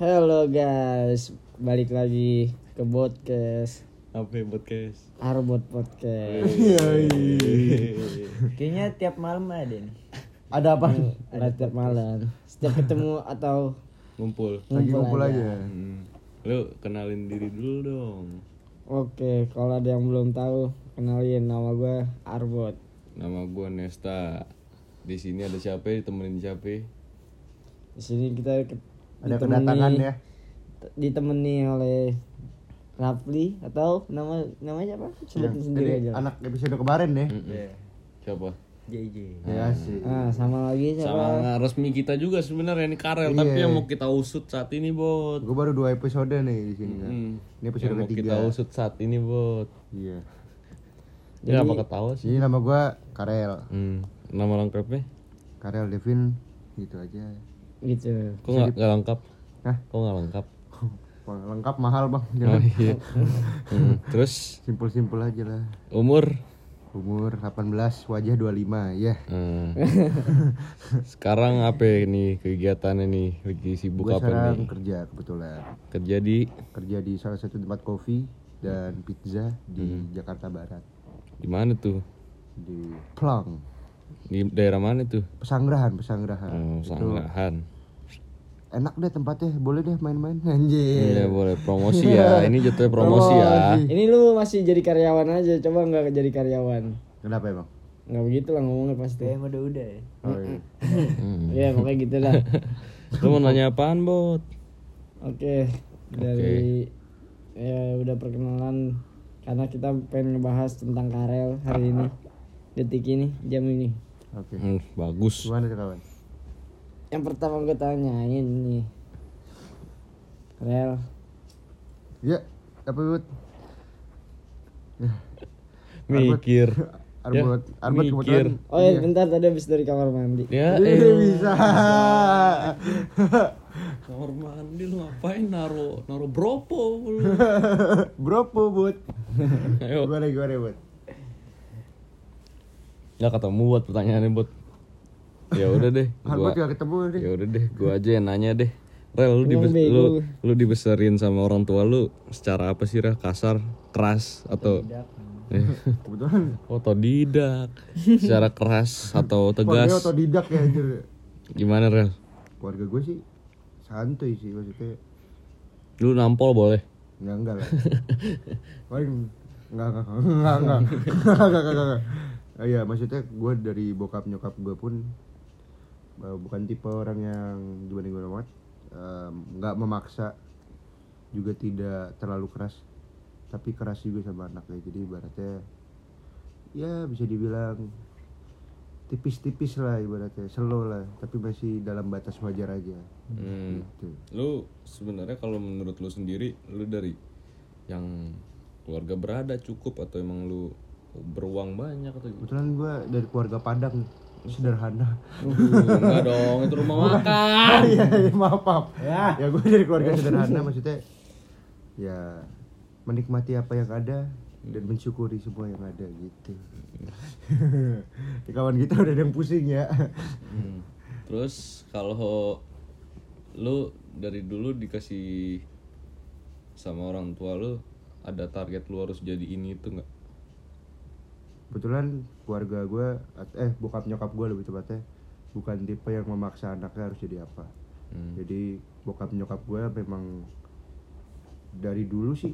Halo guys, balik lagi ke podcast. Apa podcast? Arbot podcast. Kayaknya tiap malam ada nih. Ada apa? Ada tiap malam. Setiap ketemu atau ngumpul aja. Lu kenalin diri dulu dong. Oke, kalau ada yang belum tahu, kenalin nama gue Arbot. Nama gue Nesta. Di sini ada siapa? Ditemenin siapa? Di sini kita ada kedatangan ya, ditemani oleh Rafli atau namanya siapa? Sebutin sendiri aja. Anak episode kemarin ya. Yeah. Siapa? JJ. Ya sih. Sama lagi siapa? Sama resmi kita juga sebenarnya ini Karel, tapi yang mau kita usut saat ini, Bot. Gue baru 2 episode nih di sini kan. Ini episode yang ketiga. Mau kita usut saat ini, Bot. Iya. Jadi apa ketawa sih? Ini nama gue Karel. Nama lengkapnya? Karel Devin, gitu aja. Gitu. Kok enggak lengkap? Hah? Kok enggak lengkap? Lengkap mahal, Bang. Oh, iya. Terus simpel-simpel aja lah. Umur 18, wajah 25, ya. Yeah. Sekarang apa ini kegiatannya nih? Lagi sibuk apa nih? Sekarang kerja kebetulan. Kerja di salah satu tempat kopi dan pizza di Jakarta Barat. Di mana tuh? Di Popang. Di daerah mana tuh? Pesanggrahan. Enak deh tempatnya, boleh deh main-main. Anjir. Iya, boleh promosi ya. Ini jatuhnya promosi ya. Ini lu masih jadi karyawan aja, coba enggak jadi karyawan. Kenapa emang? Enggak begitu lah ngomongnya pasti. Ya udah ya. Oh iya. Ya pokoknya gitulah. Lu mau nanya apaan, Bot? Oke. Dari ya udah perkenalan, karena kita pengen ngebahas tentang Karel hari ini. Detik ini, jam ini. Oke. Bagus. Gimana tuh kawan? Yang pertama gue tanyain nih, Karel. Ya, apa buat? Mikir. Arbot kebetulan. Oh iya, bentar tadi habis dari kamar mandi. Ya, bisa. Kamar mandi lu ngapain naro bropo lu? Bropo buat. Ayo. Gimana buat? Nggak ketemu buat pertanyaannya buat. Ya udah deh. Harbot gak ketemu deh. Ya udah deh, gua aja yang nanya deh. Rel, lu dibesarin sama orang tua lu secara apa sih, Rel? Kasar, keras atau kebetulan otodidak. Secara keras atau tegas. Keluarga otodidak ya anjir. Gimana, Rel? Keluarga gua sih santuy sih, maksudnya. Lu nampol boleh? Enggak lah. Paling enggak. Iya, maksudnya gue dari bokap nyokap gue pun bukan tipe orang yang gimana gue amat, nggak memaksa juga, tidak terlalu keras, tapi keras juga sama anaknya. Jadi ibaratnya ya bisa dibilang tipis-tipis lah, ibaratnya slow lah, tapi masih dalam batas wajar aja. Gitu. Lu sebenarnya kalau menurut lu sendiri, lu dari yang keluarga berada cukup atau emang lu beruang banyak atau gitu? Kebetulan gue dari keluarga Padang, sederhana. Enggak dong, itu rumah makan. Iya, maaf. Ya gue dari keluarga sederhana, maksudnya ya menikmati apa yang ada dan mensyukuri semua yang ada gitu. Kawan kita udah ada yang pusing ya. Terus kalau lu dari dulu dikasih sama orang tua lu ada target lu harus jadi ini itu nggak? Kebetulan keluarga gue, bokap nyokap gue lebih tepatnya, bukan tipe yang memaksa anaknya harus jadi apa. Jadi bokap nyokap gue memang dari dulu sih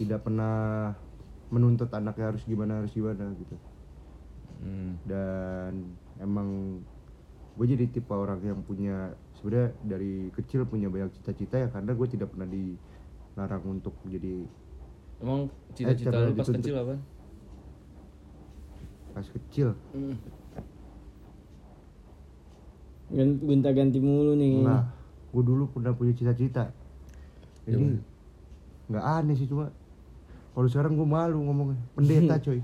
tidak pernah menuntut anaknya harus gimana gitu. Dan emang gue jadi tipe orang yang punya, sebenarnya dari kecil punya banyak cita-cita ya, karena gue tidak pernah dilarang untuk jadi. Emang cita-cita lu pas kecil apa? Pas kecil? Gonta-ganti mulu nih. Nah, gue dulu pernah punya cita-cita. Ini gak aneh sih, cuma kalau sekarang gue malu ngomongnya. Pendeta coy.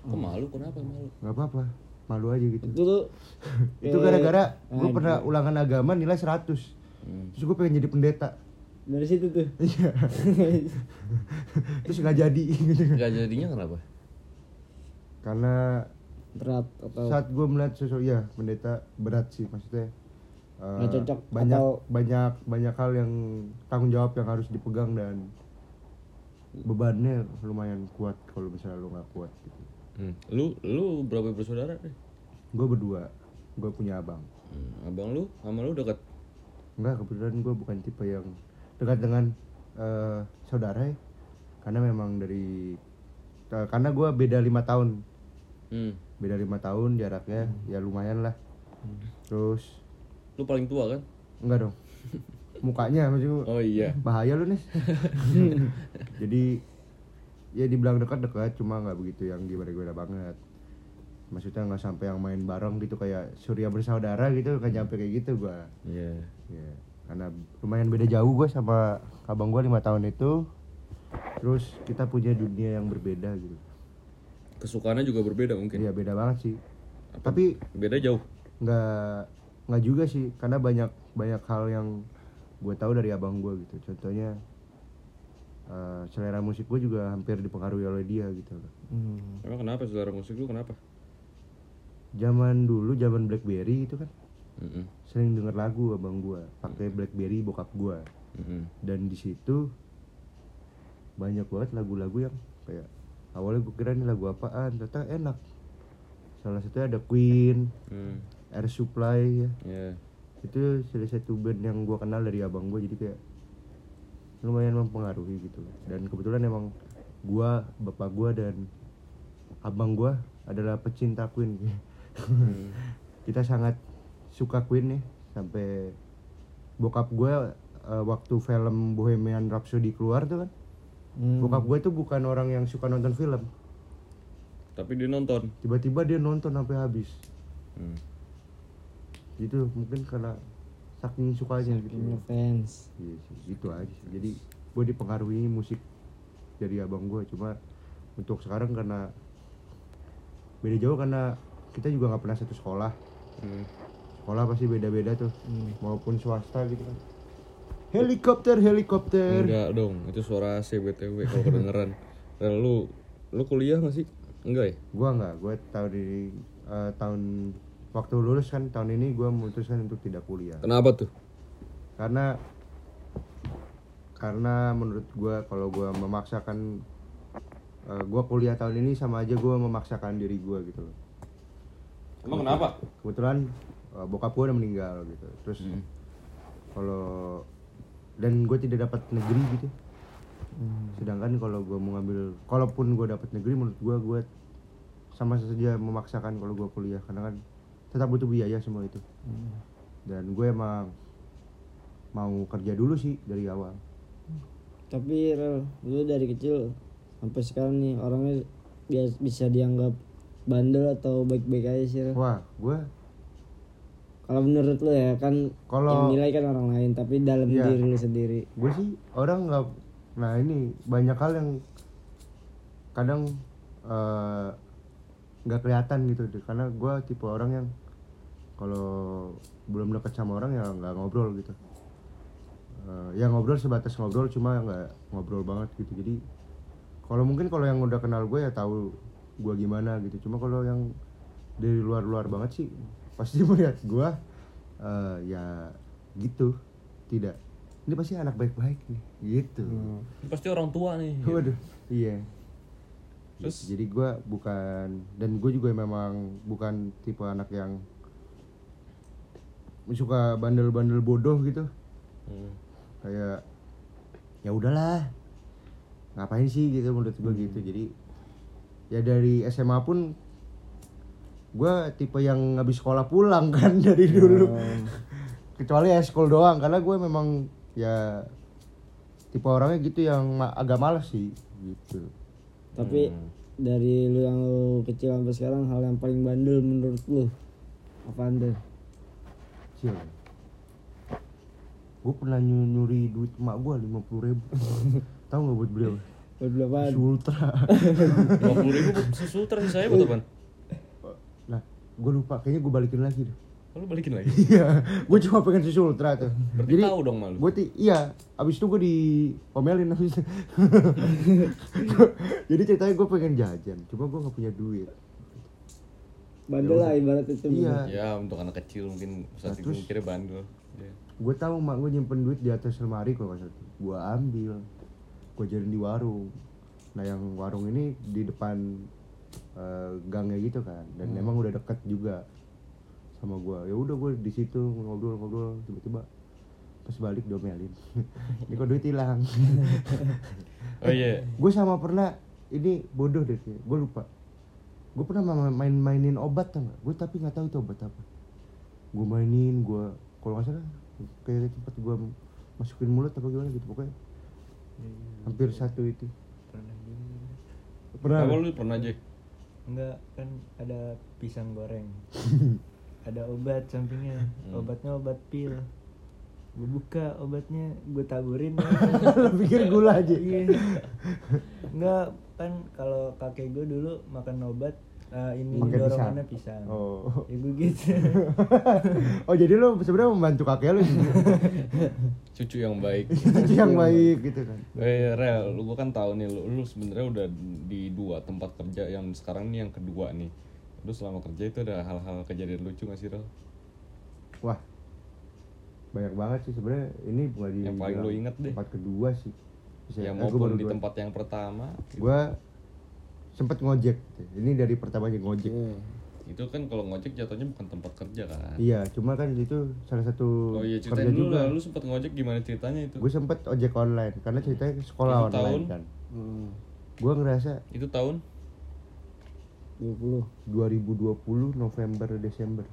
Kok malu? Kenapa malu? Gak apa-apa, malu aja gitu. Itu tuh itu gara-gara gue pernah ulangan agama nilai 100. Terus gue pengen jadi pendeta. Dari situ tuh. Iya. Terus enggak jadi gitu. Enggak jadinya kenapa? Karena berat atau saat gue melihat sosok ya pendeta berat sih, maksudnya Gak cocok, banyak atau... banyak hal yang tanggung jawab yang harus dipegang dan bebannya lumayan kuat kalau misalnya lu nggak kuat gitu. Lu berapa bersaudara nih? Gue berdua, gue punya abang. Abang lu sama lu dekat? Enggak, kebetulan gue bukan tipe yang dekat dengan saudara ya. Karena memang dari karena gue beda 5 tahun. Beda 5 tahun jaraknya, ya lumayan lah. Terus lu paling tua kan? Enggak dong. Mukanya maksud gue. Oh iya. Bahaya lu nih. Jadi ya dibilang dekat-dekat cuma enggak begitu yang gimana-gimana banget. Maksudnya enggak sampai yang main bareng gitu kayak Surya Bersaudara gitu, enggak nyampe kayak gitu gua. Iya. Yeah. Karena lumayan beda jauh gua sama abang gua 5 tahun itu. Terus kita punya dunia yang berbeda gitu. Kesukaannya juga berbeda mungkin. Iya, beda banget sih. Apa? Tapi beda jauh. Enggak juga sih, karena banyak hal yang gua tahu dari abang gua gitu. Contohnya selera musik gua juga hampir dipengaruhi oleh dia gitu. Emang kenapa selera musik lu kenapa? Zaman dulu, zaman BlackBerry itu kan, sering denger lagu abang gue, pakai BlackBerry bokap gue, dan di situ banyak banget lagu-lagu yang kayak awalnya gue kira ini lagu apaan, ternyata enak. Salah satunya ada Queen, Air Supply ya, itu salah satu band yang gue kenal dari abang gue, jadi kayak lumayan mempengaruhi gitu. Dan kebetulan emang gue, bapak gue dan abang gue adalah pecinta Queen. Kita sangat suka Queen nih, sampai bokap gue waktu film Bohemian Rhapsody keluar tuh kan, bokap gue tuh bukan orang yang suka nonton film, tapi dia nonton. Tiba-tiba dia nonton sampai habis. Gitu mungkin karena saking sukanya gitu. Fans. Yes, gitu aja. Jadi gue dipengaruhi musik dari abang gue, cuma untuk sekarang karena beda jauh, karena kita juga nggak pernah satu sekolah. Sekolah pasti beda-beda tuh, maupun swasta gitu kan. Helikopter. Enggak dong, itu suara CBTW kalau kedengeran. Dan lu kuliah nggak sih? Enggak ya? Gua tahun ini waktu lulus kan tahun ini gua memutuskan untuk tidak kuliah. Kenapa tuh? Karena menurut gua kalau gua memaksakan gue kuliah tahun ini sama aja gue memaksakan diri gue gitu loh. Emang kenapa? Kebetulan bokap gue udah meninggal gitu. Terus kalau dan gue tidak dapat negeri gitu. Sedangkan kalau gue mau ngambil, kalaupun gue dapat negeri, menurut gue sama saja memaksakan kalau gue kuliah, karena kan tetap butuh biaya semua itu. Dan gue emang mau kerja dulu sih dari awal. Tapi Rel, lu dari kecil sampai sekarang nih orangnya bisa dianggap bandel atau baik-baik aja sih? Wah, gue kalau menurut lo ya kan, kalo yang nilai kan orang lain, tapi dalam diri lo sendiri gue sih orang nggak. Nah ini banyak hal yang kadang nggak kelihatan gitu, karena gue tipe orang yang kalau belum deket sama orang ya nggak ngobrol gitu. Ya ngobrol sebatas ngobrol, cuma nggak ngobrol banget gitu. Jadi kalau mungkin kalau yang udah kenal gue ya tahu gue gimana gitu. Cuma kalau yang dari luar banget sih pasti melihat gue ya gitu. Tidak, ini pasti anak baik-baik nih gitu. Ini pasti orang tua nih. Waduh, iya. Terus? Jadi gue bukan, dan gue juga memang bukan tipe anak yang suka bandel-bandel bodoh gitu. Kayak ya udahlah, ngapain sih gitu menurut gue gitu. Jadi ya dari SMA pun gue tipe yang habis sekolah pulang kan dari dulu. Kecuali eskul doang, karena gue memang ya tipe orangnya gitu yang agak malas sih gitu. Tapi dari lu yang lu kecil sampai sekarang, hal yang paling bandel menurut lu apaan deh? Kecil gue pernah nyuri duit emak gue 50.000. Tahu nggak buat beliau? Buat beli apaan? Sultra. 20.000 sultra sih saya buat apaan? Nah, gue lupa. Kayaknya gue balikin lagi deh. Lu balikin lagi? Iya. Gue cuma pengen sultra tuh. Berarti jadi tahu dong malu. Iya. Abis itu gue diomelin abis. Jadi ceritanya gue pengen jajan, cuma gue nggak punya duit. Bandel lah ibarat itu. Iya. Ya untuk anak kecil mungkin saat itu mikirnya bandel. Gue tahu mak gue nyimpen duit di atas lemari kalau nggak salah. Gue ambil, gue jarin di warung. Nah yang warung ini di depan gangnya gitu kan, dan emang udah deket juga sama gue. Ya udah gue di situ ngobrol-ngobrol, tiba-tiba pas balik domelin, ini kok duit hilang. Oh iya. Yeah. Gue sama pernah ini bodoh deh, gue lupa. Gue pernah mainin obat tau gak? Gue tapi nggak tahu itu obat apa. Gue mainin, gue kalau nggak salah kayak tempat gue masukin mulut atau gimana gitu pokoknya. Hampir satu itu. Pernah. Kalau lu pernah aja? Enggak, kan ada pisang goreng. Ada obat sampingnya. Obatnya obat pil. Gue buka obatnya, gue taburin. Lo pikir gula aja? Iya. Enggak, kan kalau kakek gue dulu makan obat ini makan dorongannya pisang. Oh. Ya gue gitu. Oh, jadi lo sebenarnya membantu kakek lo gitu. Cucu yang baik. Cucu yang baik gitu kan. Rel, lu kan tahu nih lu sebenarnya udah di dua tempat kerja yang sekarang nih yang kedua nih. Lu selama kerja itu ada hal-hal kejadian lucu enggak sih, Rel? Wah. Banyak banget sih sebenarnya. Ini bukan di yang paling lu inget deh. Tempat kedua sih. Misalnya, ya maupun di tempat yang pertama. Gitu. Gua sempet ngojek. Ini dari pertama aja ngojek. Itu kan kalau ngojek jatuhnya bukan tempat kerja kan? Iya, cuma kan itu salah satu. Oh iya, ceritain dulu lah, lu sempet ngojek gimana ceritanya itu? Gue sempet ojek online, karena ceritanya sekolah itu online tahun? Kan gue ngerasa itu tahun? 2020 November, Desember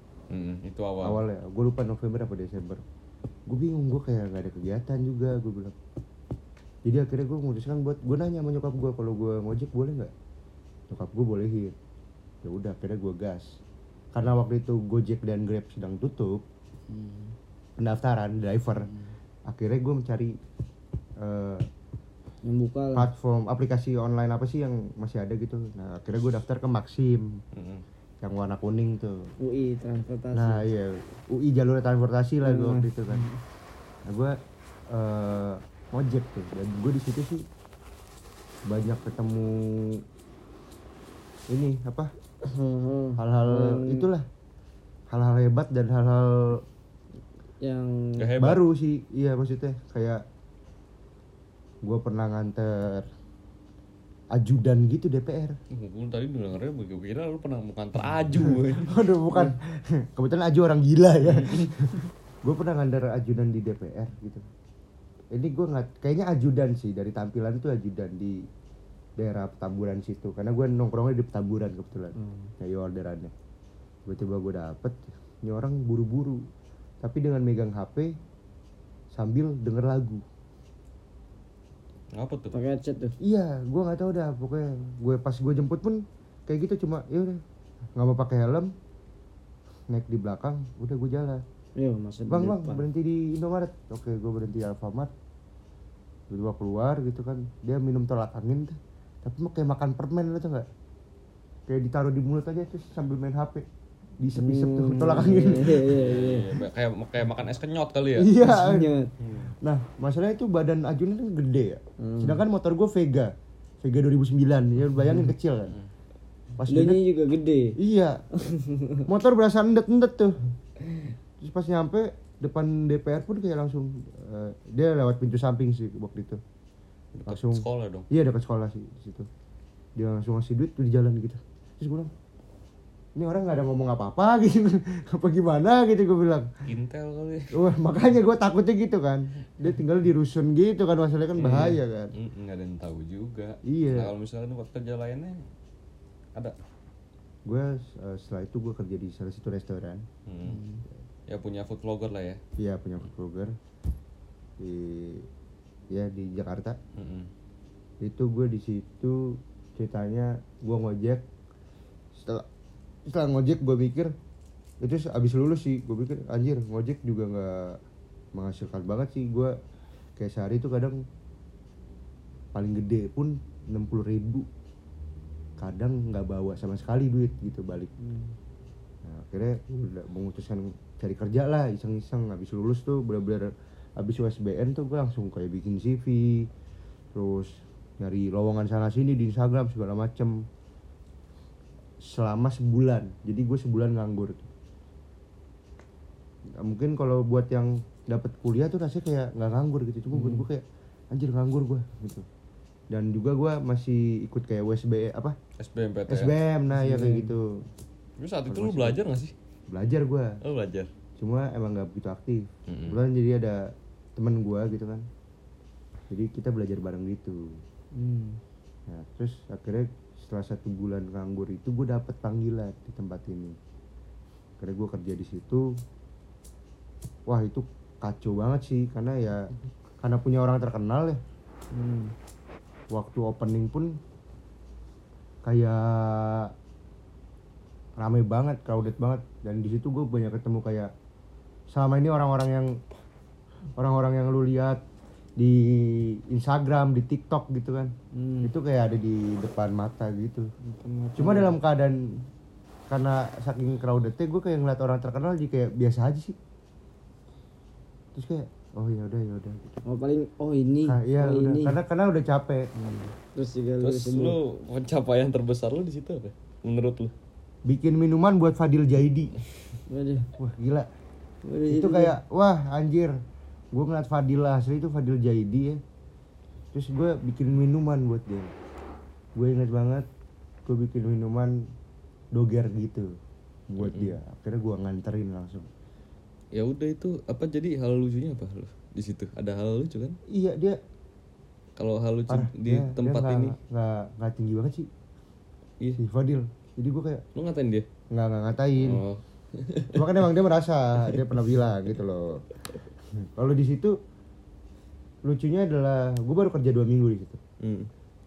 itu awalnya, gue lupa November apa Desember. Gue bingung, gue kayak gak ada kegiatan juga, gue bilang. Jadi akhirnya gue memutuskan buat, gue nanya sama nyokap gue kalau gue ngojek boleh gak? Nyokap gue bolehin. Ya udah, akhirnya gue gas. Karena waktu itu Gojek dan Grab sedang tutup pendaftaran driver. Akhirnya gue mencari platform aplikasi online apa sih yang masih ada gitu. Nah akhirnya gue daftar ke Maxim yang warna kuning tuh. UI transportasi. Nah iya, UI jalur transportasi lah gue waktu itu kan. Nah gue ngojek tuh, dan gue di situ sih banyak ketemu ini apa hal-hal itulah, hal-hal hebat dan hal-hal yang baru sih. Iya maksudnya kayak gue pernah nganter ajudan gitu DPR. Gue tadi dengarnya gue kira lu pernah nganter aju. Aduh bukan, kebetulan aju orang gila ya. Gue pernah nganter ajudan di DPR gitu. Ini gue nggak, kayaknya ajudan sih dari tampilan tuh ajudan di daerah Petamburan situ, karena gue nongkrongnya di Petamburan kebetulan nyari orderannya. Tiba-tiba gue dapet ini orang buru-buru tapi dengan megang HP sambil denger lagu. Apa tuh? Pakai headset tuh? Iya, gue nggak tahu dah pokoknya. Gue pas gue jemput pun kayak gitu, cuma ya udah nggak mau pakai helm, naik di belakang, udah gue jalan. Iya, bang berhenti di Indomaret. Oke, gue berhenti di Alfamart. Tiba-tiba keluar gitu kan, dia minum tolak angin tuh. Tapi kayak makan permen lo tuh gak? Kayak ditaruh di mulut aja terus sambil main HP. Disep-disep tuh tolak angin. Iya. Kayak makan es kenyot kali ya? Iya. Nah masalahnya itu badan Ajun kan gede ya. Sedangkan motor gue Vega 2009, ya bayangin kecil kan. Pas duduknya juga gede. Iya. Motor berasa endet-endet tuh. Terus pas nyampe depan DPR pun kayak langsung dia lewat pintu samping sih waktu itu. Dekat langsung sekolah dong. Iya dekat sekolah sih di situ. Dia langsung ngasih duit di jalan gitu. Terus gue bilang, ini orang nggak ada ngomong apa-apa gitu, apa gimana gitu gue bilang. Intel kali. Wah makanya gue takutnya gitu kan. Dia tinggal di rusun gitu kan, masalahnya kan bahaya kan. Nggak ada yang tahu juga. Iya. Nah, kalau misalkan waktu kerja lainnya ada. Gue setelah itu gue kerja di salah satu restoran. Ya punya food vlogger lah ya. Iya punya food vlogger di Jakarta. Itu gue di situ ceritanya gue ngojek. Setelah ngojek gue mikir itu abis lulus sih, gue pikir anjir ngojek juga nggak menghasilkan banget sih. Gue kayak sehari itu kadang paling gede pun 60.000, kadang nggak bawa sama sekali duit gitu balik. Nah, akhirnya udah memutuskan cari kerja lah iseng-iseng. Habis lulus tuh bener-bener habis USBN tuh gue langsung kayak bikin CV, terus nyari lowongan sana sini di Instagram segala macem selama sebulan. Jadi gue sebulan nganggur tuh. Mungkin kalau buat yang dapat kuliah tuh rasanya kayak nggak nganggur gitu, cuma gue kayak anjir nganggur gue gitu. Dan juga gue masih ikut kayak WSB apa? SBMPTN. SBM, nah ya kayak gitu. Tapi saat itu lu belajar nggak sih? Belajar gue. Oh belajar. Cuma emang nggak begitu aktif. Kemudian jadi ada teman gue gitu kan. Jadi kita belajar bareng gitu. Nah terus akhirnya setelah 1 bulan nganggur itu gue dapet panggilan di tempat ini. Akhirnya gue kerja di situ. Wah itu kacau banget sih karena ya karena punya orang terkenal ya. Waktu opening pun kayak ramai banget, crowded banget, dan di situ gue banyak ketemu kayak selama ini orang-orang yang lu lihat di Instagram, di TikTok gitu kan, itu kayak ada di depan mata gitu. Cuma dalam keadaan karena saking crowdednya gue kayak ngeliat orang terkenal jadi kayak biasa aja sih. Terus kayak oh ya udah gitu. Oh paling oh ini. Nah, iya, oh ini. Karena udah capek. Terus juga lu pencapaian terbesar lu di situ apa? Menurut lu? Bikin minuman buat Fadil Jaidi. Wah, gila. Waduh, itu kayak wah anjir. Gue ngeliat Fadil asli itu Fadil Jaidi ya. Terus gue bikin minuman buat dia. Gue ingat banget gue bikin minuman doger gitu buat dia. Akhirnya gue nganterin langsung. Ya udah itu apa jadi hal lucunya apa lu di situ ada hal lucu kan? Iya dia kalau hal lucu parah, di dia, tempat dia ini nggak tinggi banget sih. Iya si Fadil jadi gue kayak lu ngatain dia nggak ngatain. Oh. Cuma kan emang dia merasa dia pernah bilang gitu loh. Kalau di situ lucunya adalah gue baru kerja 2 minggu di situ.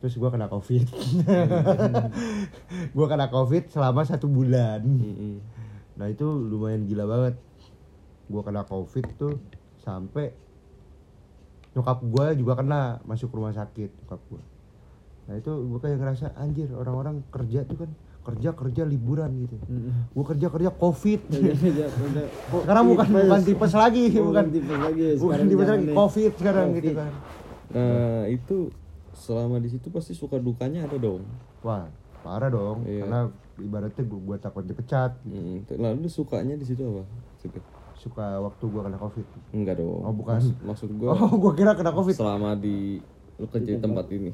Terus gue kena covid. Gue kena covid selama 1 bulan. Nah itu lumayan gila banget. Gue kena covid tuh sampai nyokap gue juga kena masuk rumah sakit nyokap gue. Nah itu gue kayak ngerasa anjir orang-orang kerja tuh kan kerja liburan gitu. Gue kerja covid. Karena bukan tipes lagi, bukan tipes lagi covid sekarang gitu kan. Nah itu selama di situ pasti suka dukanya ada dong. Wah parah dong. Iya. Karena ibaratnya gue takut dipecat. Lalu sukanya di situ apa? Suka waktu gua kena covid? Enggak dong. Oh bukan. Maksud gua. Oh gua kira kena covid. Selama di lu kerja di tempat ini.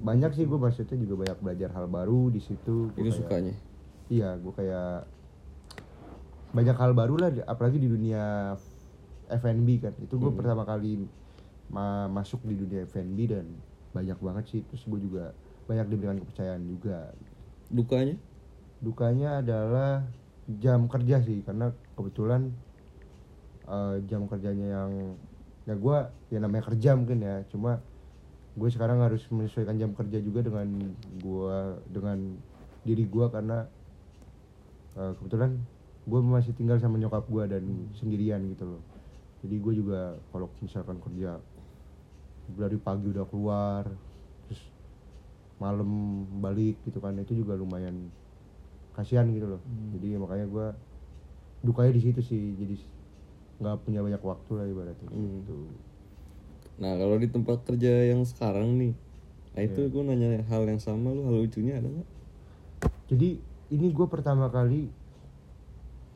Banyak sih gua maksudnya juga banyak belajar hal baru di situ. Itu sukanya. Iya, gua kayak banyak hal baru lah apalagi di dunia F&B kan. Itu gua pertama kali masuk di dunia F&B dan banyak banget sih. Terus gua juga banyak diberikan kepercayaan juga. Dukanya? Dukanya adalah jam kerja sih karena kebetulan jam kerjanya yang ya gue ya namanya kerja mungkin ya, cuma gue sekarang harus menyesuaikan jam kerja juga dengan diri gue karena kebetulan gue masih tinggal sama nyokap gue dan sendirian gitu loh. Jadi gue juga kalau misalkan kerja dari pagi udah keluar terus malam balik gitu kan, itu juga lumayan kasihan gitu loh. Jadi makanya gue dukanya di situ sih, jadi nggak punya banyak waktu lah ibaratnya gitu. Nah kalau di tempat kerja yang sekarang nih, nah itu gue nanya hal yang sama, lu hal lucunya ada nggak? Jadi ini gue pertama kali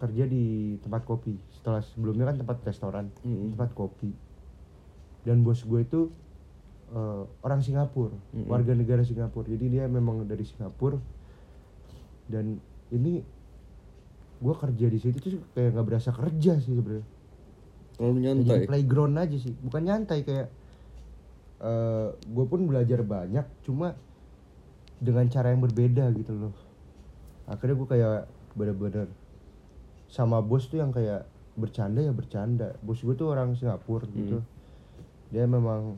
kerja di tempat kopi, setelah sebelumnya kan tempat restoran, tempat kopi. Dan bos gue itu orang Singapura, warga negara Singapura, jadi dia memang dari Singapura. Dan ini gue kerja di situ tuh kayak nggak berasa kerja sih sebenarnya. Terlalu nyantai. Jadi playground aja sih, bukan nyantai kayak gue pun belajar banyak, cuma dengan cara yang berbeda gitu loh. Akhirnya gue kayak bener-bener sama bos tuh yang kayak bercanda. Bos gue tuh orang Singapura gitu. Dia memang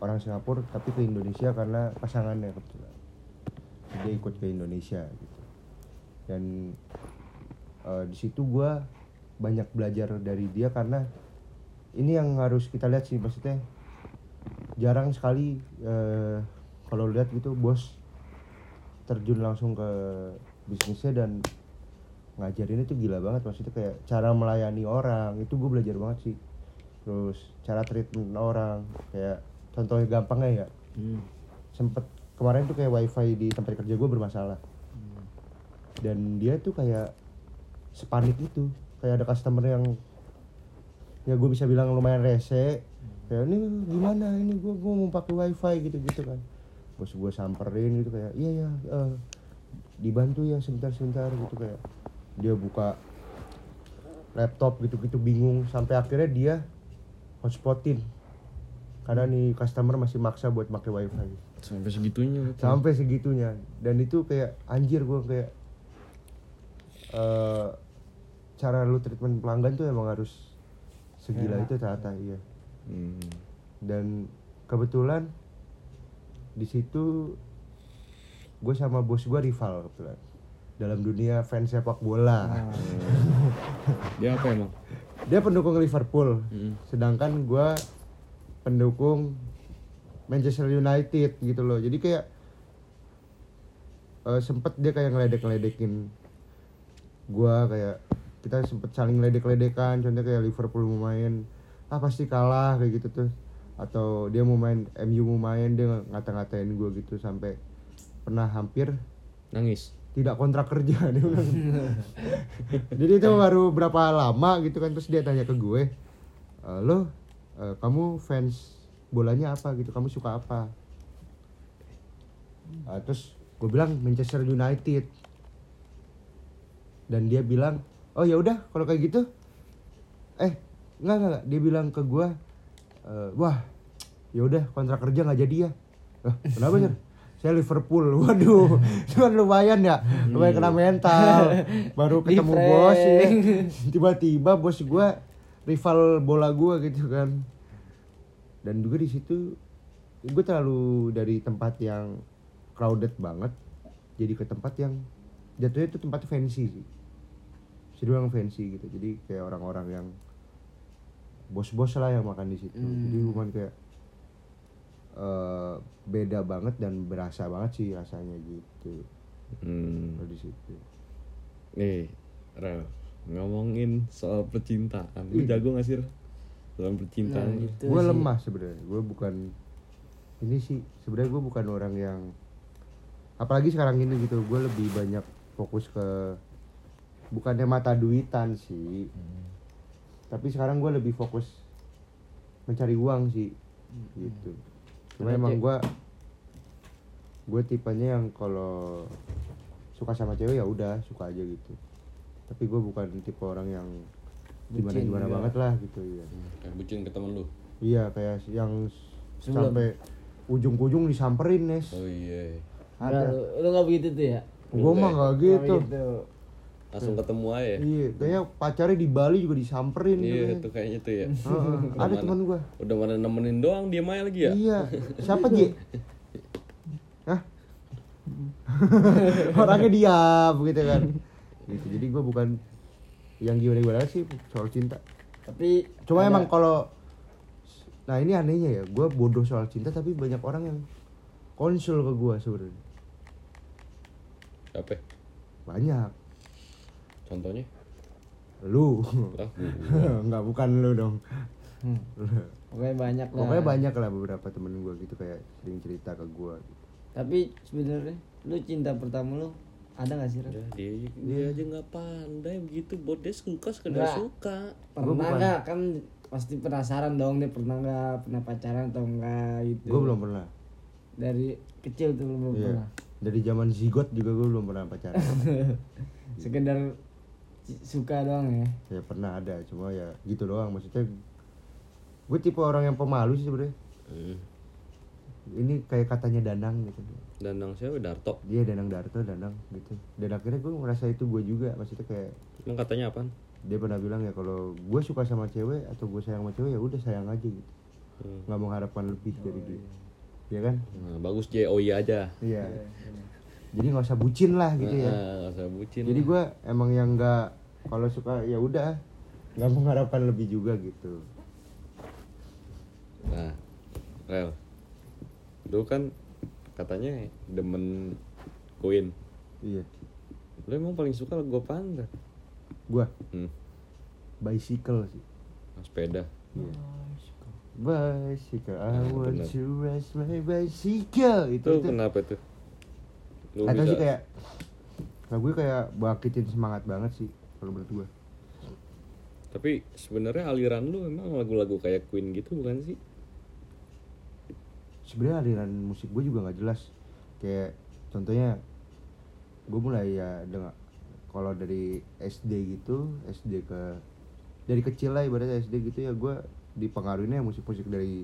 orang Singapura tapi ke Indonesia karena pasangannya kebetulan. Dia ikut ke Indonesia gitu. Dan di situ gue banyak belajar dari dia karena ini yang harus kita lihat sih, maksudnya jarang sekali kalau lihat gitu bos terjun langsung ke bisnisnya dan ngajarinnya tuh gila banget, maksudnya kayak cara melayani orang itu gue belajar banget sih. Terus cara treatment orang kayak contohnya gampangnya ya sempet kemarin tuh kayak wifi di tempat kerja gue bermasalah. Dan dia tuh kayak sepanik itu, kayak ada customer yang ya gue bisa bilang lumayan rese. Kayak ini gimana ini gue mau pakai wifi gitu kan. Bos gue samperin gitu kayak iya ya dibantu ya sebentar gitu kayak. Dia buka laptop gitu bingung sampai akhirnya dia hotspotin. Karena nih customer masih maksa buat pakai wifi. Sampai segitunya. Betul. Sampai segitunya. Dan itu kayak anjir gue kayak cara lu treatment pelanggan tuh emang harus segila ya, itu tata ya. Iya. Dan kebetulan di situ gue sama bos gue rival kebetulan dalam dunia fans sepak bola. Dia apa emang? Dia pendukung Liverpool. Sedangkan gue pendukung Manchester United gitu loh. Jadi kayak sempet dia kayak ngeledek-ngeledekin gue, kayak kita sempet saling ngeledek-ngeledekan. Contohnya kayak Liverpool mau main pasti kalah kayak gitu tuh, atau dia mau main MU mau main dia ngata-ngatain gue gitu sampai pernah hampir nangis tidak kontrak kerja dia. Jadi itu baru berapa lama gitu kan. Terus dia tanya ke gue, lo kamu fans bolanya apa gitu, kamu suka apa? Terus gue bilang Manchester United, dan dia bilang oh ya udah kalau kayak gitu. Enggak dia bilang ke gue, wah ya udah kontrak kerja nggak jadi ya. Kenapa sih? Saya Liverpool, waduh, cuman lumayan kena mental. Baru ketemu bos, ya. Tiba-tiba bos gue rival bola gue gitu kan. Dan juga di situ gue terlalu dari tempat yang crowded banget, jadi ke tempat yang jatuhnya itu tempat fancy sih. Bisa dibilang fancy gitu, jadi kayak orang-orang yang bos-bos lah yang makan di situ. Jadi cuman kayak beda banget dan berasa banget sih rasanya gitu. Di situ. Nih, Rel, ngomongin soal percintaan. Lu jago enggak sih dalam percintaan? Nah, gitu. Gue lemah sebenarnya. Gue bukan ini sih. Sebenarnya gue bukan orang yang apalagi sekarang ini gitu. Gue lebih banyak fokus ke bukannya mata duitan sih. Tapi sekarang gue lebih fokus mencari uang sih. Gitu. Cuma emang gue tipenya yang kalau suka sama cewek ya udah suka aja gitu. Tapi gue bukan tipe orang yang gimana ya banget lah gitu ya. Kayak bucin ke temen lu? Iya, kayak yang sampai ujung-ujung disamperin, Nes. Oh iya. Ada. Lu nggak begitu tuh ya? Gue mah nggak gitu. Langsung ketemu aja. Iya, kayak pacarnya di Bali juga disamperin. Iya, itu kayaknya tuh ya. Ada teman gue. Udah mana nemenin doang, dia main lagi ya? Iya. Siapa Ji? Hah? Orangnya diam gitu kan. Gitu. Jadi gue bukan yang gimana-gimana sih soal cinta. Tapi cuma ada... emang kalau nah ini anehnya ya, gue bodoh soal cinta tapi banyak orang yang konsul ke gue sebenarnya. Siapa? Banyak. Contohnya? Lu. Enggak, bukan lu dong. Pokoknya banyak lah. Pokoknya banyak lah beberapa temen gue gitu kayak sering cerita ke gue gitu. Tapi sebenarnya lu cinta pertama lu ada gak sih? Udah, dia aja gak pandai begitu. Bodes suka sekedar suka. Pernah gak? Kan pasti penasaran dong dia pernah gak? Pernah pacaran atau enggak gitu. Gue belum pernah. Dari kecil tuh belum pernah. Dari zaman zigot juga gue belum pernah pacaran. Sekedar suka doang ya? Ya pernah ada, cuma ya gitu doang. Maksudnya gue tipe orang yang pemalu sih sebenarnya. Ini kayak katanya Danang gitu. Danang siapa? Darto? Iya, Danang gitu. Dan akhirnya gue merasa itu gue juga. Maksudnya kayak yang katanya apaan? Dia pernah bilang ya kalau gue suka sama cewek atau gue sayang sama cewek ya udah sayang aja gitu. Gak mau harapan lebih dari dia. Iya kan? Nah, bagus JOI aja. Iya. Jadi nggak usah bucin lah gitu ya. Nggak usah bucin. Jadi gue emang yang nggak kalau suka ya udah nggak mengharapkan lebih juga gitu. Nah, Rel, lu kan katanya demen Queen. Iya. Lu emang paling suka lagu apaan nggak? Gue? Bicycle sih. Sepeda. Iya. Bicycle. I want to ride my bicycle. Itu kenapa tuh? Atau sih kayak lagu gue kayak bakitin semangat banget sih kalau menurut gue. Tapi sebenarnya aliran lu emang lagu-lagu kayak Queen gitu bukan sih? Sebenarnya aliran musik gue juga nggak jelas. Kayak contohnya gue mulai ya dengan kalau dari SD gitu, SD ke dari kecil lah ibaratnya SD gitu ya, gue dipengaruhinya musik-musik dari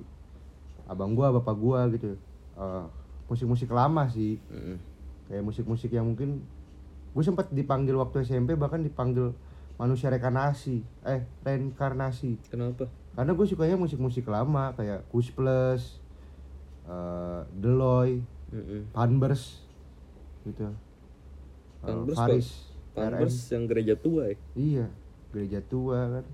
abang gue, bapak gue gitu. Musik-musik lama sih. Kayak musik-musik yang mungkin gue sempat dipanggil waktu SMP, bahkan dipanggil manusia reinkarnasi. Kenapa? Karena gue sukanya musik-musik lama kayak Kush Plus, Deloy, Panbers gitu. Panbers yang gereja tua ya? Iya, gereja tua kan.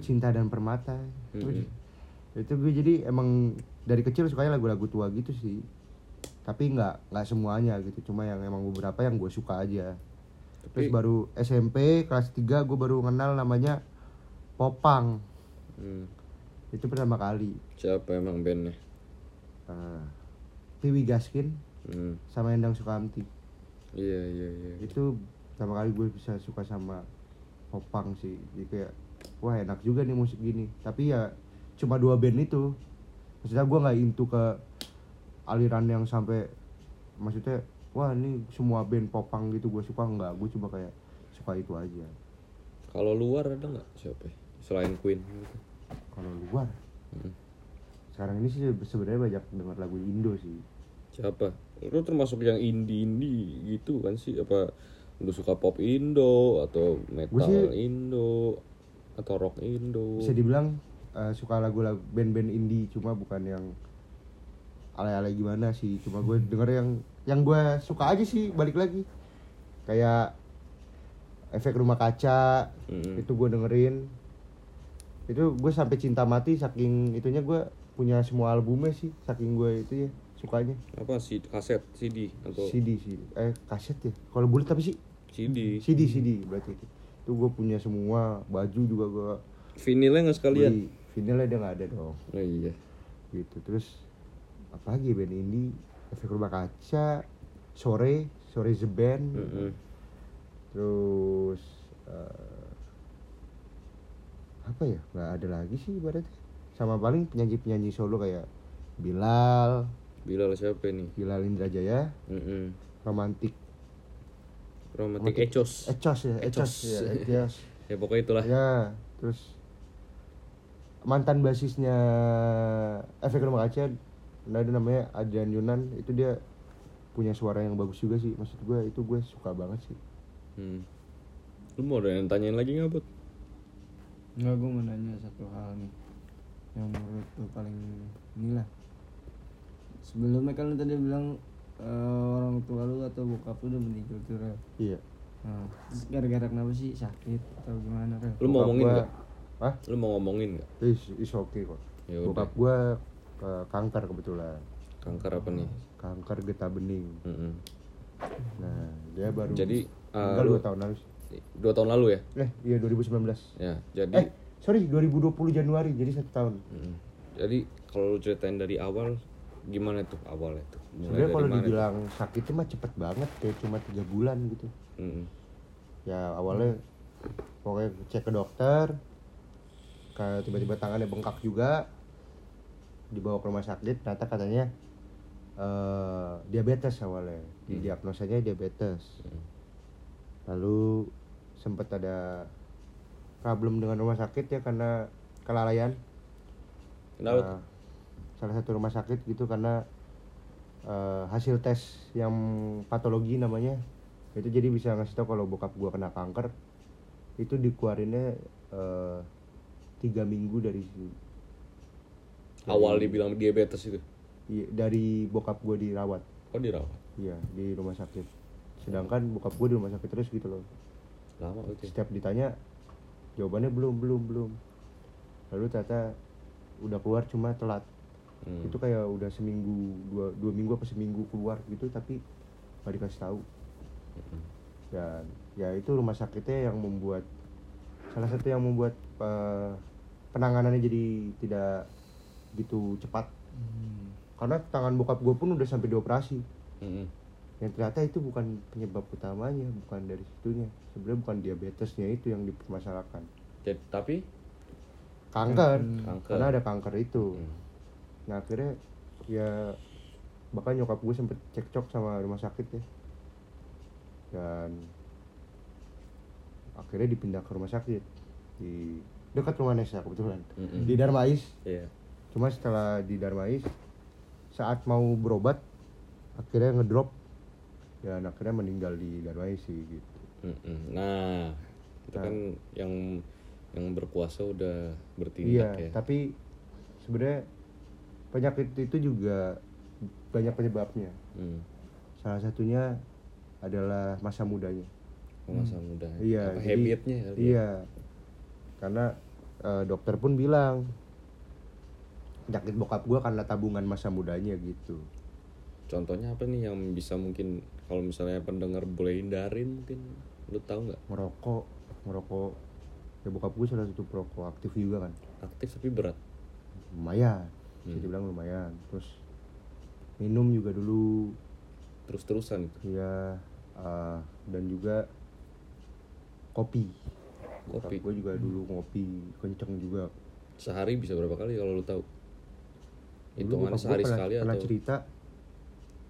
Cinta dan Permata. Itu gue jadi emang dari kecil sukanya lagu-lagu tua gitu sih. Tapi nggak semuanya gitu, cuma yang emang beberapa yang gue suka aja. Terus baru SMP kelas 3 gue baru kenal namanya Popang. Itu pertama kali. Siapa emang bandnya? Tiwi Gaskin sama Endang Sukaanti. Iya. Itu pertama kali gue bisa suka sama Popang sih. Jadi kayak wah enak juga nih musik gini. Tapi ya cuma dua band itu. Maksudnya gue nggak into ke aliran yang sampai maksudnya wah ini semua band Popang gitu gue suka, enggak, gue cuma kayak suka itu aja. Kalau luar ada nggak siapa selain Queen? Kalau luar sekarang ini sih sebenarnya banyak dengar lagu Indo sih. Siapa? Lu termasuk yang indie gitu kan sih? Apa lu suka pop Indo atau metal Indo atau rock Indo? Bisa dibilang suka lagu-lagu band-band indie, cuma bukan yang ala-ala gimana sih, cuma gue denger yang gue suka aja sih. Balik lagi kayak Efek Rumah Kaca, itu gue dengerin, itu gue sampai cinta mati saking itunya, gue punya semua albumnya sih saking gue itu ya sukanya. Apa sih, kaset, CD atau CD kaset ya kalau bulat, tapi sih CD berarti itu gue punya semua. Baju juga gue vinilnya nggak sekalian, vinilnya dia nggak ada dong. Oh iya gitu. Terus apalagi band indie, Efek Rumah Kaca, sore The Band, terus apa ya, nggak ada lagi sih ibaratnya. Sama paling penyanyi solo kayak Bilal siapa nih? Bilal Indra Jaya, Romantik Echos. Ya pokoknya itulah. Ya terus mantan basisnya Efek Rumah Kaca, nah itu namanya Adrian Yunan, itu dia punya suara yang bagus juga sih. Maksud gue itu gue suka banget sih. Lu mau ada yang tanyain lagi nggak, Bud? Nggak, gue mau nanya satu hal nih yang menurut lu paling inilah. Sebelumnya kan lu tadi bilang orang tua lu atau bokap lu udah meninggal tuh ya? Iya. Nah, gara-gara kenapa sih, sakit atau gimana? Lu mau ngomongin nggak? Hah? Lu mau ngomongin nggak? Is okay kok. Yaudah. Bokap gue kanker kebetulan. Kanker apa nih? Kanker getah bening. Nah dia baru jadi 2 tahun lalu ya? Iya 2019 ya, jadi 2020 Januari, jadi 1 tahun. Jadi kalau lu ceritain dari awal gimana tuh awalnya tuh? Sebenarnya kalau dibilang sakit itu mah cepet banget, kayak cuma 3 bulan gitu. Ya awalnya pokoknya cek ke dokter, kayak tiba-tiba tangannya bengkak juga, dibawa ke rumah sakit, ternyata katanya diabetes awalnya, didiagnosanya diabetes. Lalu sempat ada problem dengan rumah sakit ya karena kelalaian. Kenapa? Salah satu rumah sakit gitu karena hasil tes yang patologi namanya, itu jadi bisa ngasih tau kalau bokap gua kena kanker, itu dikeluarinnya 3 minggu dari awal dibilang diabetes itu? Iya, dari bokap gue dirawat. Oh dirawat? Iya, di rumah sakit. Sedangkan bokap gue di rumah sakit terus gitu loh. Lama gitu. Setiap ditanya, jawabannya belum. Lalu ternyata udah keluar cuma telat. Itu kayak udah seminggu, dua minggu apa seminggu keluar gitu, tapi gak dikasih tahu. Dan ya itu rumah sakitnya yang membuat, salah satu yang membuat penanganannya jadi tidak gitu cepat. Karena tangan bokap gue pun udah sampai dioperasi. Yang ternyata itu bukan penyebab utamanya, bukan dari situnya. Sebenarnya bukan diabetesnya itu yang dipermasalahkan. Jadi, tapi kanker karena ada kanker itu. Nah akhirnya ya bahkan nyokap gue sempet cekcok sama rumah sakitnya dan akhirnya dipindah ke rumah sakit di dekat rumah Nesta kebetulan di Darmais. Cuma setelah di Darmais saat mau berobat akhirnya ngedrop dan akhirnya meninggal di Darmais sih gitu. Nah itu kan yang berkuasa udah bertindak ya. Tapi sebenarnya penyakit itu juga banyak penyebabnya. Salah satunya adalah masa mudanya. Masa muda. Iya. Apa jadi, habitnya kali ya? Iya. Karena dokter pun bilang penyakit bokap gue karena tabungan masa mudanya gitu. Contohnya apa nih yang bisa mungkin kalau misalnya pendengar boleh hindarin mungkin lu tahu nggak? Merokok. Ya bokap gue salah satu perokok aktif juga kan. Aktif tapi berat. Lumayan. Bisa dibilang lumayan. Terus minum juga dulu. Terus-terusan gitu? Iya. Dan juga kopi. Gue juga dulu ngopi kenceng juga. Sehari bisa berapa kali kalau lo tahu? Hitungannya sehari sekali atau? Pernah cerita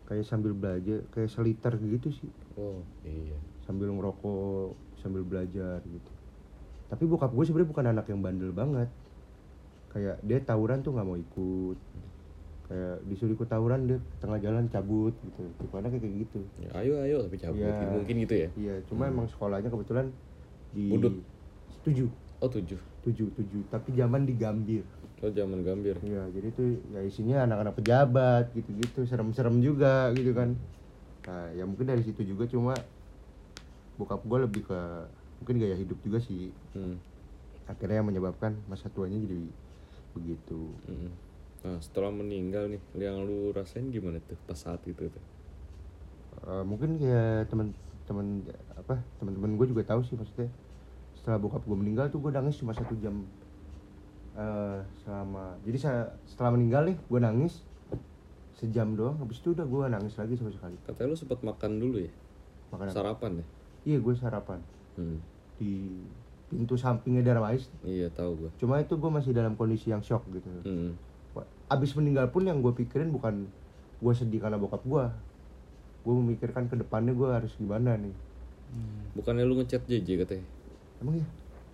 kayak sambil belajar, kayak seliter gitu sih. Oh iya. Sambil ngerokok, sambil belajar gitu. Tapi bokap gue sebenarnya bukan anak yang bandel banget. Kayak dia tawuran tuh nggak mau ikut. Kayak disuruh ikut tawuran deh, tengah jalan cabut gitu. Gimana kayak gitu. Ya, ayo tapi cabut ya, gitu. Mungkin gitu ya. Iya, cuma emang sekolahnya kebetulan di Budut 7. Oh, 7. Tapi zaman di Gambir. Oh, zaman Gambir. Iya, jadi tuh ya isinya anak-anak pejabat gitu-gitu, serem-serem juga gitu kan. Nah, ya mungkin dari situ juga cuma bokap gua lebih ke mungkin gaya hidup juga sih. Akhirnya yang menyebabkan masa tuanya jadi begitu. Nah, setelah meninggal nih, yang lu rasain gimana tuh pas saat itu tuh? Mungkin ya teman-teman gue juga tahu sih maksudnya. Setelah bokap gue meninggal tuh gue nangis cuma 1 jam selama. Jadi setelah meninggal nih, gue nangis sejam doang. Habis itu udah gue nangis lagi sama sekali. Katanya lu sempat makan dulu ya? Makan sarapan ya? Iya, gue sarapan di pintu sampingnya Darmais. Iya, tahu gue. Cuma itu gue masih dalam kondisi yang shock gitu. Abis meninggal pun yang gue pikirin bukan gue sedih karena bokap gue memikirkan ke depannya gue harus gimana nih. Bukannya lu ngechat JJ katanya? Emang ya?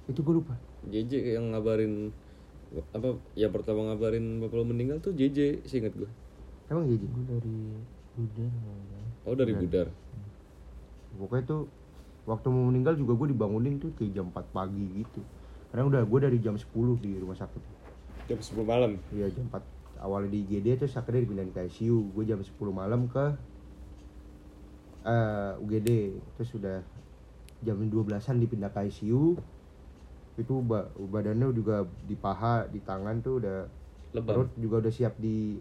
Itu gue lupa. JJ yang ngabarin apa? Ya pertama ngabarin bapak lu meninggal tuh JJ, seinget gue. Emang JJ? Gue dari Budar. Oh dari Budar. Pokoknya tuh waktu mau meninggal juga gue dibangunin tuh kayak jam 4 pagi gitu. Karena udah gue dari jam 10 di rumah sakit. Jam 10 malam? Iya, jam 4 awalnya di IGD terus akhirnya dipindahin ke ICU. Gue jam 10 malam ke UGD. Terus udah jam 12-an dipindah ke ICU. Itu badannya juga di paha, di tangan tuh udah lebam. Perut juga udah siap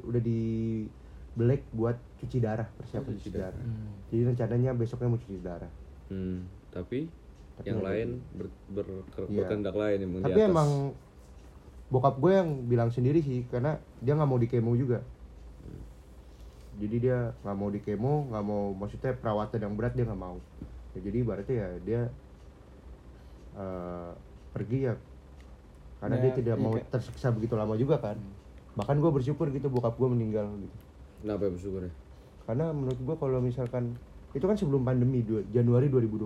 udah di belek buat cuci darah, persiapan cuci darah. Jadi rencananya besoknya mau cuci darah. Tapi yang lain berkendak lain yang di atas. Tapi emang bokap gue yang bilang sendiri sih karena dia nggak mau di kemo juga. Jadi dia nggak mau di kemo, nggak mau maksudnya perawatan yang berat dia nggak mau. Ya, jadi ibaratnya ya dia pergi ya karena dia tidak mau tersiksa begitu lama juga kan. Bahkan gue bersyukur gitu bokap gue meninggal gitu. Kenapa bersyukur ya? Karena menurut gue kalau misalkan itu kan sebelum pandemi Januari 2020.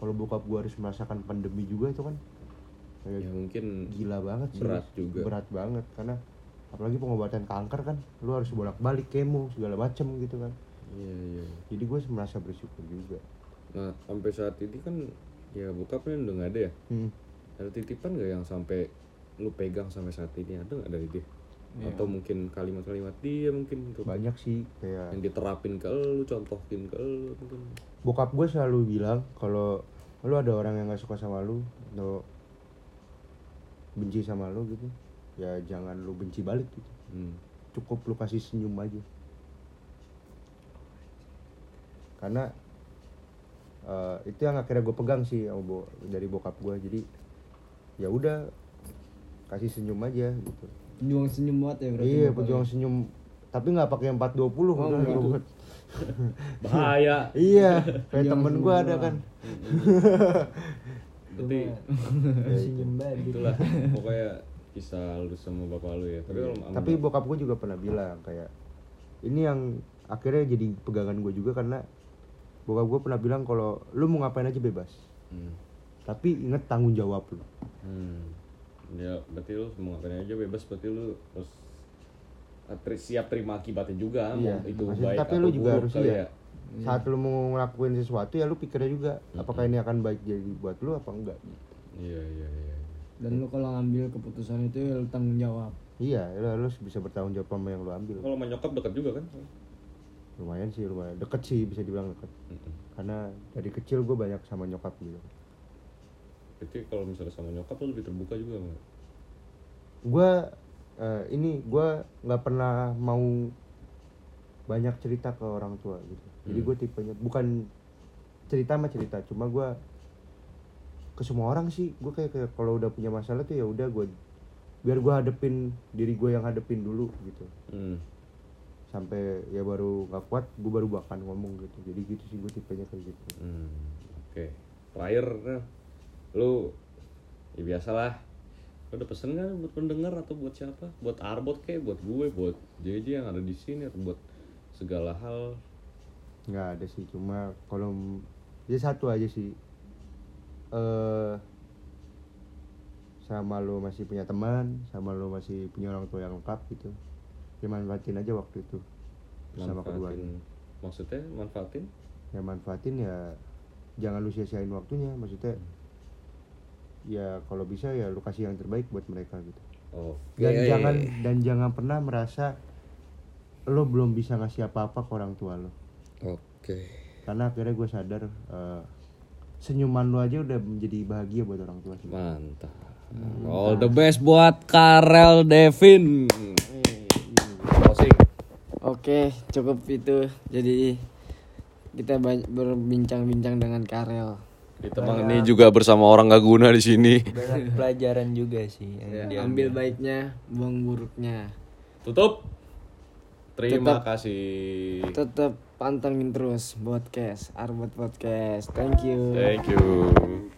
Kalau bokap gue harus merasakan pandemi juga itu kan. Ya mungkin gila banget sih, berat juga. Berat banget karena apalagi pengobatan kanker kan lu harus bolak-balik kemo segala macam gitu kan. Iya. Jadi gue merasa bersyukur juga. Nah, sampai saat ini kan ya bokapnya udah enggak ada ya? Ada titipan enggak yang sampai lu pegang sampai saat ini ada enggak dari dia? Yeah. Atau mungkin kalimat-kalimat dia mungkin banyak sih kayak yang diterapin ke lu, contohin ke lu mungkin. Bokap gue selalu bilang kalau lu ada orang yang enggak suka sama lu, benci sama lo gitu, ya jangan lo benci balik gitu. Cukup lo kasih senyum aja. Karena itu yang akhirnya gue pegang sih dari bokap gue. Jadi ya udah kasih senyum aja gitu. Pejuang senyum banget ya berarti. Iya, pejuang senyum. Tapi nggak pakai 420 kan? Bahaya. Iya, kayak temen gue ada kan. Berarti ya, itulah pokoknya kisah lu sama bapak lu ya. Tapi bokap gue juga pernah bilang kayak ini yang akhirnya jadi pegangan gue juga, karena bokap gue pernah bilang kalau lu mau ngapain aja bebas, tapi inget tanggung jawab lu. Ya berarti lu mau ngapain aja bebas, berarti lu harus siap terima akibatnya juga. Iya, itu baik tapi lu juga harus ya. Saat lu mau ngelakuin sesuatu ya lu pikirnya juga apakah ini akan baik jadi buat lu apa enggak. Iya. Dan lu kalau ngambil keputusan itu ya lu tanggung jawab. Iya, lu harus bisa bertanggung jawab sama yang lu ambil. Kalau menyokap dekat juga kan? Lumayan sih, deket sih, bisa dibilang deket. Karena dari kecil gue banyak sama nyokap gitu. Jadi kalau misalnya sama nyokap lu lebih terbuka juga nggak? Gue nggak pernah mau banyak cerita ke orang tua gitu. Jadi gue tipenya bukan cerita, cuma gue ke semua orang sih. Gue kayak kalau udah punya masalah tuh ya udah gue biar gue hadepin, diri gue yang hadepin dulu gitu. Sampai ya baru gak kuat gue baru bakal ngomong gitu. Jadi gitu sih gue tipenya kayak gitu. Oke. Terakhir lu ya biasalah, lu udah pesen gak buat pendengar atau buat siapa, buat Arbot kayak, buat gue, buat JJ yang ada di sini, atau buat segala hal? Nggak ada sih, cuma kalau ya satu aja sih, sama lu masih punya teman, sama lu masih punya orang tua yang lengkap gitu. Ya manfaatin aja waktu itu. Sama keduanya. Maksudnya manfaatin? Ya manfaatin ya, jangan lu sia-siain waktunya. Maksudnya ya kalau bisa ya lu kasih yang terbaik buat mereka gitu. Okay. Dan jangan pernah merasa lu belum bisa ngasih apa-apa ke orang tua lu. Oke. Karena akhirnya gue sadar senyuman lu aja udah menjadi bahagia buat orang tua. Mantap. All the best buat Karel Devin. Oke, cukup itu. Jadi kita berbincang-bincang dengan Karel. Ditemani juga bersama orang gak guna di sini. Banyak pelajaran juga sih yang diambil, baiknya, buang buruknya. Tutup. Terima kasih. Tetap pantengin terus podcast Arbot Podcast. Thank you.